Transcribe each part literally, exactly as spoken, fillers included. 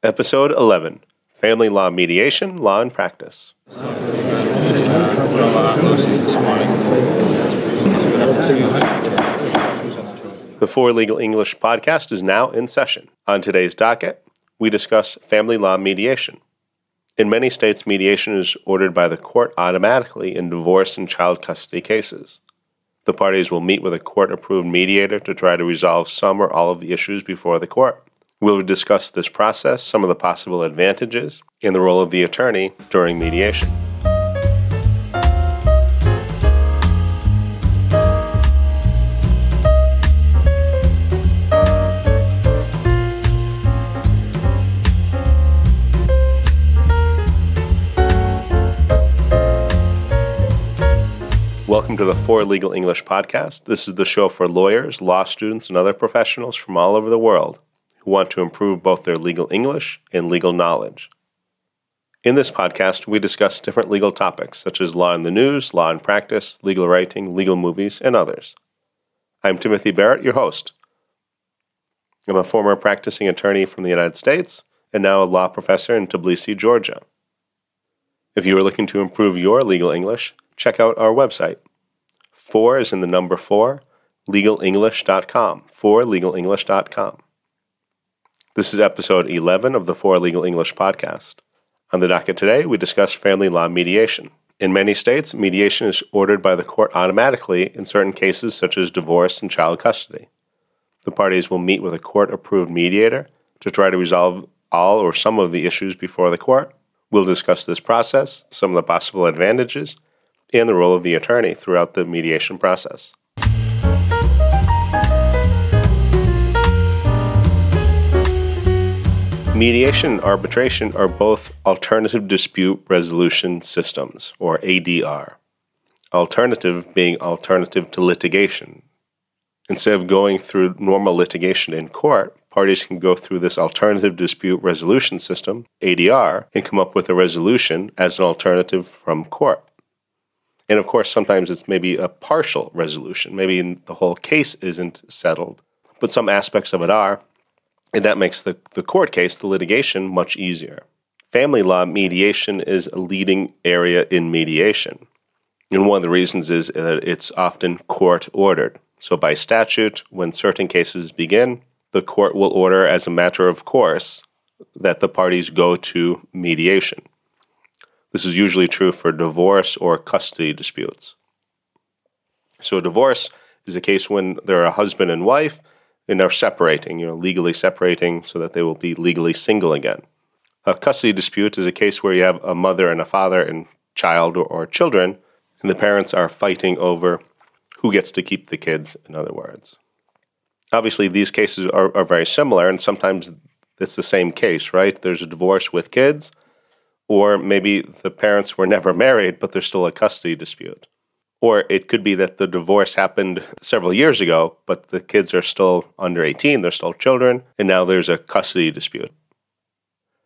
Episode eleven, Family Law Mediation, Law in Practice. The four Legal English podcast is now in session. On today's docket, we discuss family law mediation. In many states, mediation is ordered by the court automatically in divorce and child custody cases. The parties will meet with a court-approved mediator to try to resolve some or all of the issues before the court. We'll discuss this process, some of the possible advantages, and the role of the attorney during mediation. Welcome to the four legal english podcast. This is the show for lawyers, law students, and other professionals from all over the world who want to improve both their legal English and legal knowledge. In this podcast, we discuss different legal topics such as law in the news, law in practice, legal writing, legal movies, and others. I'm Timothy Barrett, your host. I'm a former practicing attorney from the United States and now a law professor in Tbilisi, Georgia. If you are looking to improve your legal English, check out our website. Four is in the number four, legal english dot com, four legal english dot com. This is episode eleven of the four Legal English podcast. On the docket today, we discuss family law mediation. In many states, mediation is ordered by the court automatically in certain cases such as divorce and child custody. The parties will meet with a court-approved mediator to try to resolve all or some of the issues before the court. We'll discuss this process, some of the possible advantages, and the role of the attorney throughout the mediation process. Mediation and arbitration are both alternative dispute resolution systems, or A D R. Alternative being alternative to litigation. Instead of going through normal litigation in court, parties can go through this alternative dispute resolution system, A D R, and come up with a resolution as an alternative from court. And of course, sometimes it's maybe a partial resolution. Maybe the whole case isn't settled, but some aspects of it are, and that makes the, the court case, the litigation, much easier. Family law mediation is a leading area in mediation. And one of the reasons is that it's often court-ordered. So by statute, when certain cases begin, the court will order as a matter of course that the parties go to mediation. This is usually true for divorce or custody disputes. So divorce is a case when there are a husband and wife and they're separating, you know, legally separating so that they will be legally single again. A custody dispute is a case where you have a mother and a father and child or, or children, and the parents are fighting over who gets to keep the kids, in other words. Obviously, these cases are, are very similar, and sometimes it's the same case, right? There's a divorce with kids, or maybe the parents were never married, but there's still a custody dispute. Or it could be that the divorce happened several years ago, but the kids are still under eighteen, they're still children, and now there's a custody dispute.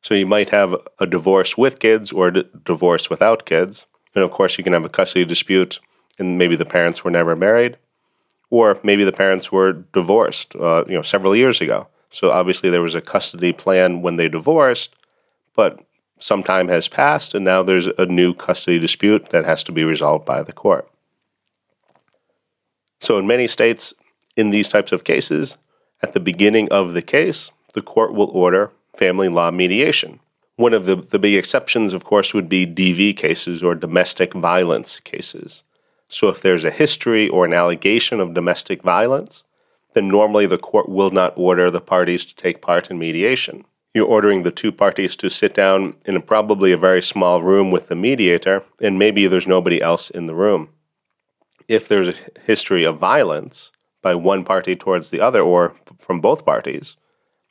So you might have a divorce with kids or a divorce without kids. And of course, you can have a custody dispute, and maybe the parents were never married, or maybe the parents were divorced uh, you know, several years ago. So obviously there was a custody plan when they divorced, but some time has passed, and now there's a new custody dispute that has to be resolved by the court. So in many states, in these types of cases, at the beginning of the case, the court will order family law mediation. One of the, the big exceptions, of course, would be D V cases or domestic violence cases. So if there's a history or an allegation of domestic violence, then normally the court will not order the parties to take part in mediation. You're ordering the two parties to sit down in a, probably a very small room with the mediator, and maybe there's nobody else in the room. If there's a history of violence by one party towards the other or from both parties,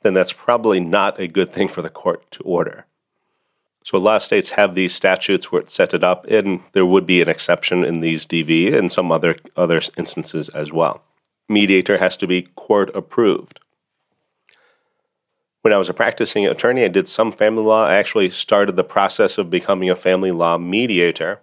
then that's probably not a good thing for the court to order. So a lot of states have these statutes where it's set it up, and there would be an exception in these D V and some other, other instances as well. Mediator has to be court-approved. When I was a practicing attorney, I did some family law. I actually started the process of becoming a family law mediator.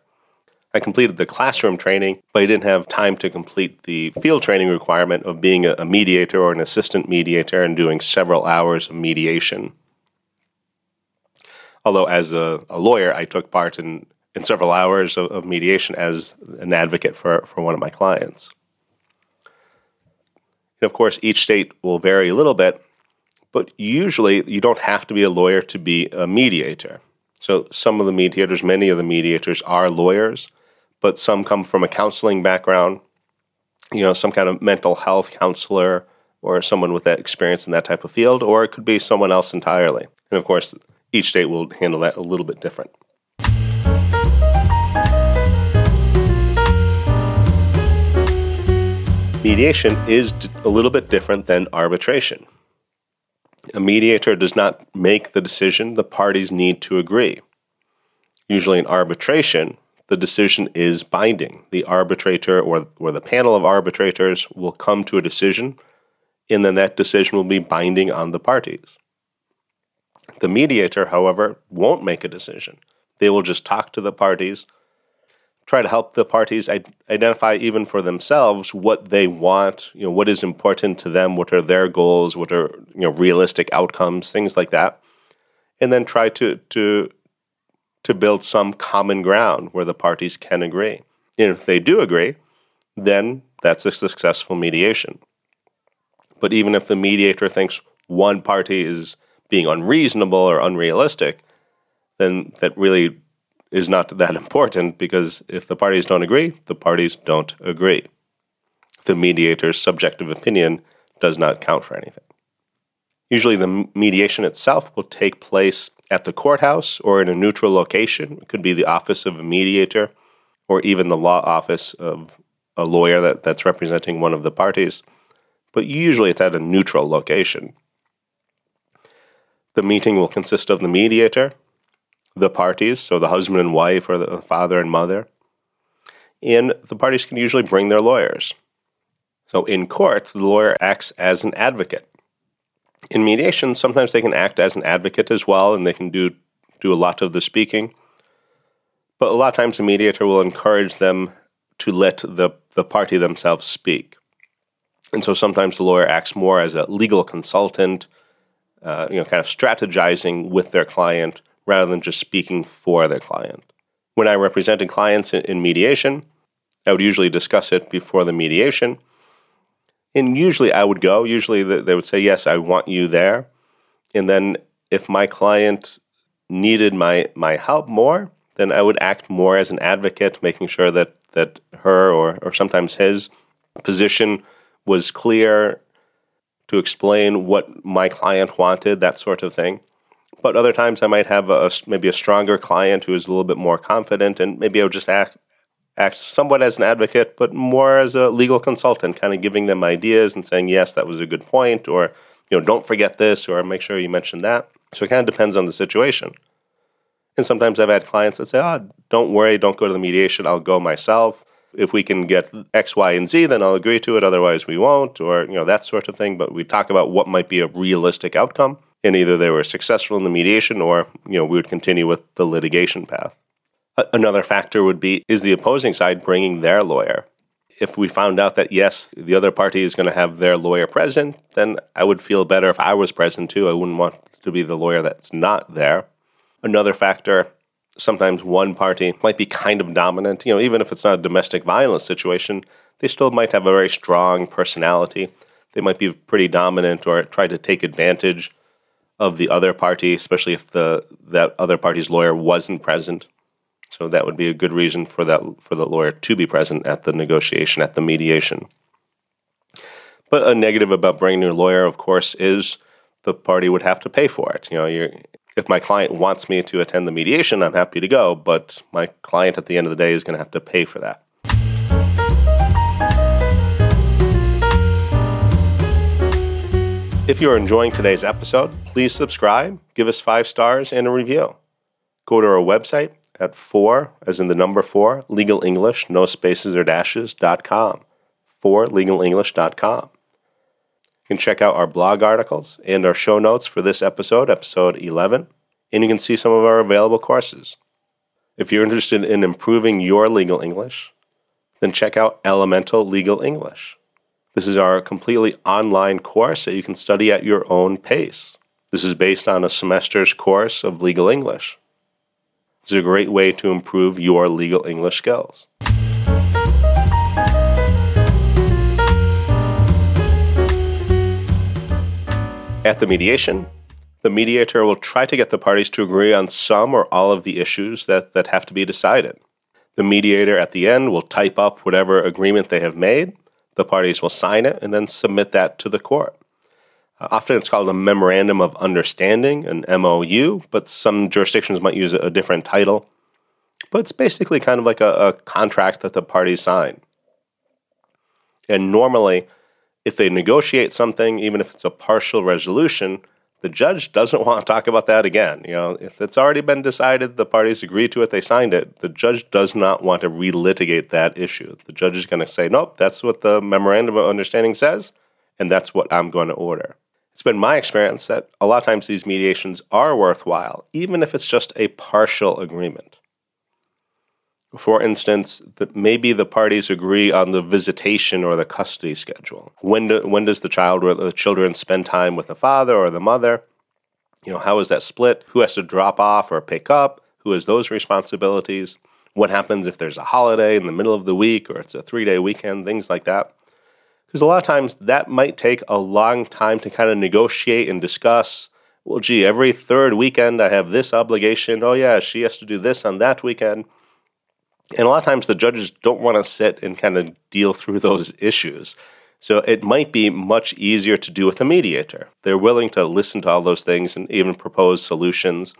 I completed the classroom training, but I didn't have time to complete the field training requirement of being a mediator or an assistant mediator and doing several hours of mediation. although as a, a lawyer, I took part in, in several hours of, of mediation as an advocate for, for one of my clients. And of course, each state will vary a little bit, but usually you don't have to be a lawyer to be a mediator. So some of the mediators, many of the mediators are lawyers, but some come from a counseling background, you know, some kind of mental health counselor or someone with that experience in that type of field, or it could be someone else entirely. And of course, each state will handle that a little bit different. Mediation is a little bit different than arbitration. A mediator does not make the decision. The parties need to agree. Usually in arbitration, the decision is binding. The arbitrator or, or the panel of arbitrators will come to a decision, and then that decision will be binding on the parties. The mediator, however, won't make a decision. They will just talk to the parties, try to help the parties identify even for themselves what they want, you know, what is important to them, what are their goals, what are, you know, realistic outcomes, things like that, and then try to to to build some common ground where the parties can agree. And if they do agree, then that's a successful mediation. But even if the mediator thinks one party is being unreasonable or unrealistic, then that really is not that important, because if the parties don't agree, the parties don't agree. The mediator's subjective opinion does not count for anything. Usually the mediation itself will take place at the courthouse or in a neutral location. It could be the office of a mediator or even the law office of a lawyer that, that's representing one of the parties, but usually it's at a neutral location. The meeting will consist of the mediator, the parties, so the husband and wife or the father and mother, and the parties can usually bring their lawyers. So in court, the lawyer acts as an advocate. In mediation, sometimes they can act as an advocate as well, and they can do, do a lot of the speaking. But a lot of times the mediator will encourage them to let the, the party themselves speak. And so sometimes the lawyer acts more as a legal consultant, Uh, you know, kind of strategizing with their client rather than just speaking for their client. When I represented clients in, in mediation, I would usually discuss it before the mediation. And usually I would go, usually the, they would say, yes, I want you there. And then if my client needed my, my help more, then I would act more as an advocate, making sure that, that her or, or sometimes his position was clear, to explain what my client wanted, that sort of thing. But other times I might have a, maybe a stronger client who is a little bit more confident, and maybe I would just act, act somewhat as an advocate, but more as a legal consultant, kind of giving them ideas and saying, yes, that was a good point, or, you know, don't forget this, or make sure you mention that. So it kind of depends on the situation. And sometimes I've had clients that say, oh, don't worry, don't go to the mediation, I'll go myself. If we can get X, Y, and Z, then I'll agree to it. Otherwise, we won't, or, you know, that sort of thing. But we talk about what might be a realistic outcome, and either they were successful in the mediation, or, you know, we would continue with the litigation path. A- another factor would be, is the opposing side bringing their lawyer? If we found out that, yes, the other party is going to have their lawyer present, then I would feel better if I was present too. I wouldn't want to be the lawyer that's not there. Another factor, sometimes one party might be kind of dominant, you know, even if it's not a domestic violence situation, they still might have a very strong personality. They might be pretty dominant or try to take advantage of the other party, especially if the that other party's lawyer wasn't present. So that would be a good reason for that for the lawyer to be present at the negotiation, at the mediation. But a negative about bringing your lawyer, of course, is the party would have to pay for it. You know, you're If my client wants me to attend the mediation, I'm happy to go, but my client at the end of the day is going to have to pay for that. If you're enjoying today's episode, please subscribe, give us five stars, and a review. Go to our website at four, as in the number four, legal English, no spaces or dashes, dot com, four legal english dot com. You can check out our blog articles and our show notes for this episode, episode eleven, and you can see some of our available courses. If you're interested in improving your legal English, then check out Elemental Legal English. This is our completely online course that you can study at your own pace. This is based on a semester's course of legal English. It's a great way to improve your legal English skills. At the mediation, the mediator will try to get the parties to agree on some or all of the issues that, that have to be decided. The mediator at the end will type up whatever agreement they have made. The parties will sign it and then submit that to the court. Uh, often it's called a Memorandum of Understanding, an M O U, but some jurisdictions might use a different title. But it's basically kind of like a, a contract that the parties sign. And normally, if they negotiate something, even if it's a partial resolution, the judge doesn't want to talk about that again. You know, if it's already been decided, the parties agreed to it, they signed it, the judge does not want to relitigate that issue. The judge is going to say, nope, that's what the Memorandum of Understanding says, and that's what I'm going to order. It's been my experience that a lot of times these mediations are worthwhile, even if it's just a partial agreement. For instance, that maybe the parties agree on the visitation or the custody schedule. When do, when does the child or the children spend time with the father or the mother? You know, how is that split? Who has to drop off or pick up? Who has those responsibilities? What happens if there's a holiday in the middle of the week or it's a three-day weekend, things like that? Because a lot of times that might take a long time to kind of negotiate and discuss. Well, gee, every third weekend I have this obligation. Oh, yeah, she has to do this on that weekend. And a lot of times the judges don't want to sit and kind of deal through those issues. So it might be much easier to do with a mediator. They're willing to listen to all those things and even propose solutions.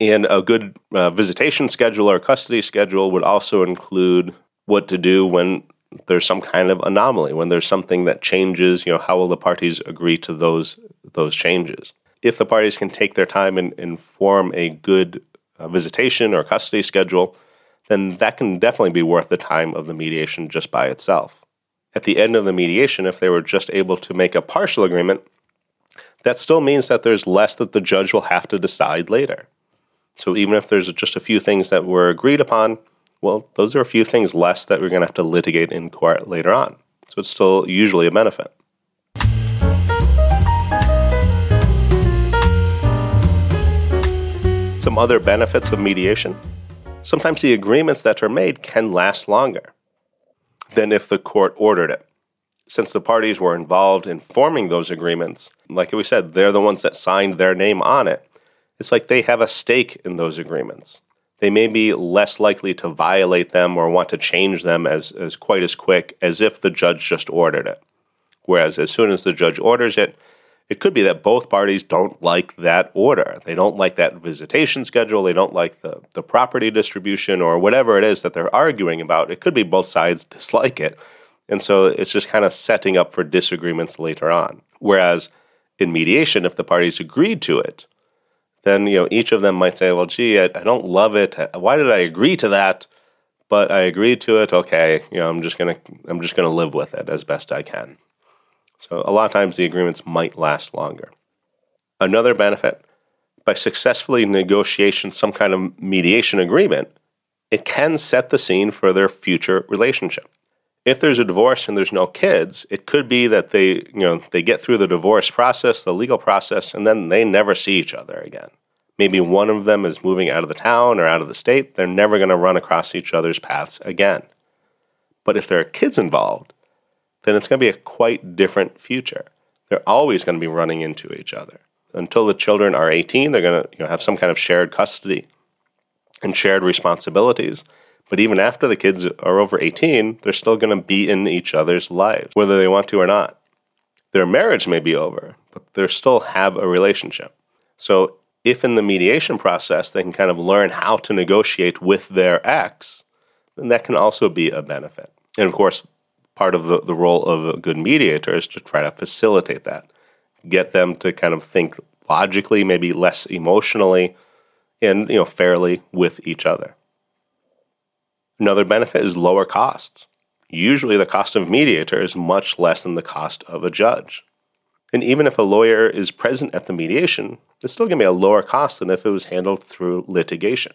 And a good uh, visitation schedule or custody schedule would also include what to do when there's some kind of anomaly, when there's something that changes, you know, how will the parties agree to those those changes? If the parties can take their time and, and form a good uh, visitation or custody schedule, then that can definitely be worth the time of the mediation just by itself. At the end of the mediation, if they were just able to make a partial agreement, that still means that there's less that the judge will have to decide later. So even if there's just a few things that were agreed upon, well, those are a few things less that we're going to have to litigate in court later on. So it's still usually a benefit. Some other benefits of mediation. Sometimes the agreements that are made can last longer than if the court ordered it. Since the parties were involved in forming those agreements, like we said, they're the ones that signed their name on it. It's like they have a stake in those agreements. They may be less likely to violate them or want to change them as, as quite as quick as if the judge just ordered it. Whereas as soon as the judge orders it, it could be that both parties don't like that order. They don't like that visitation schedule. They don't like the, the property distribution or whatever it is that they're arguing about. It could be both sides dislike it. And so it's just kind of setting up for disagreements later on. Whereas in mediation, if the parties agreed to it, then you know each of them might say, well, gee, I, I don't love it. Why did I agree to that? But I agreed to it. Okay, you know, I'm just gonna I'm just gonna live with it as best I can. So a lot of times the agreements might last longer. Another benefit, by successfully negotiating some kind of mediation agreement, it can set the scene for their future relationship. If there's a divorce and there's no kids, it could be that they, you know, they get through the divorce process, the legal process, and then they never see each other again. Maybe one of them is moving out of the town or out of the state. They're never going to run across each other's paths again. But if there are kids involved, then it's going to be a quite different future. They're always going to be running into each other. Until the children are eighteen, they're going to you know, have some kind of shared custody and shared responsibilities. But even after the kids are over eighteen, they're still going to be in each other's lives, whether they want to or not. Their marriage may be over, but they still have a relationship. So if in the mediation process they can kind of learn how to negotiate with their ex, then that can also be a benefit. And of course, part of the, the role of a good mediator is to try to facilitate that, get them to kind of think logically, maybe less emotionally, and you know fairly with each other. Another benefit is lower costs. Usually the cost of a mediator is much less than the cost of a judge. And even if a lawyer is present at the mediation, it's still going to be a lower cost than if it was handled through litigation.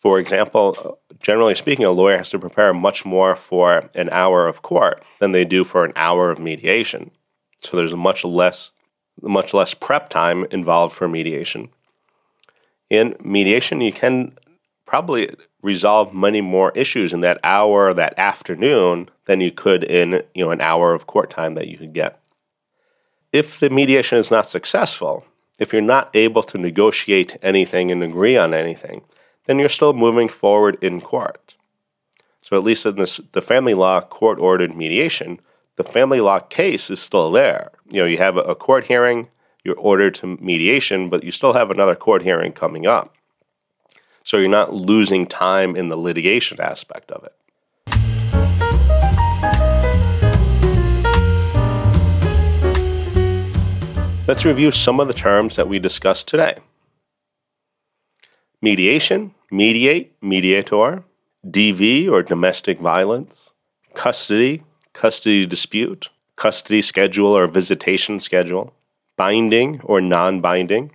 For example, generally speaking, a lawyer has to prepare much more for an hour of court than they do for an hour of mediation. So there's much less much less prep time involved for mediation. In mediation, you can probably resolve many more issues in that hour, that afternoon, than you could in, you know, an hour of court time that you could get. If the mediation is not successful, if you're not able to negotiate anything and agree on anything, then you're still moving forward in court. So at least in this, the family law court-ordered mediation, the family law case is still there. You know, you have a court hearing, you're ordered to mediation, but you still have another court hearing coming up. So you're not losing time in the litigation aspect of it. Let's review some of the terms that we discussed today. Mediation, mediate, mediator, D V or domestic violence, custody, custody dispute, custody schedule or visitation schedule, binding or non-binding,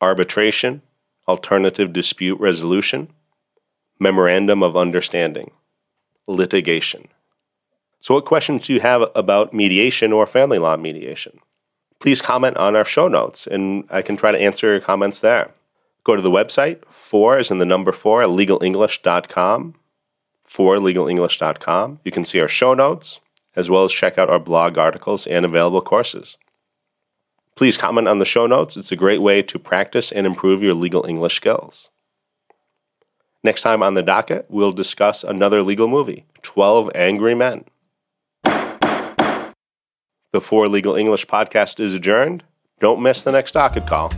arbitration, alternative dispute resolution, memorandum of understanding, litigation. So what questions do you have about mediation or family law mediation? Please comment on our show notes, and I can try to answer your comments there. Go to the website, four is in the number four, legal english dot com, four legal english dot com. You can see our show notes, as well as check out our blog articles and available courses. Please comment on the show notes. It's a great way to practice and improve your legal English skills. Next time on the docket, we'll discuss another legal movie, twelve Angry Men. The four Legal English podcast is adjourned. Don't miss the next docket call.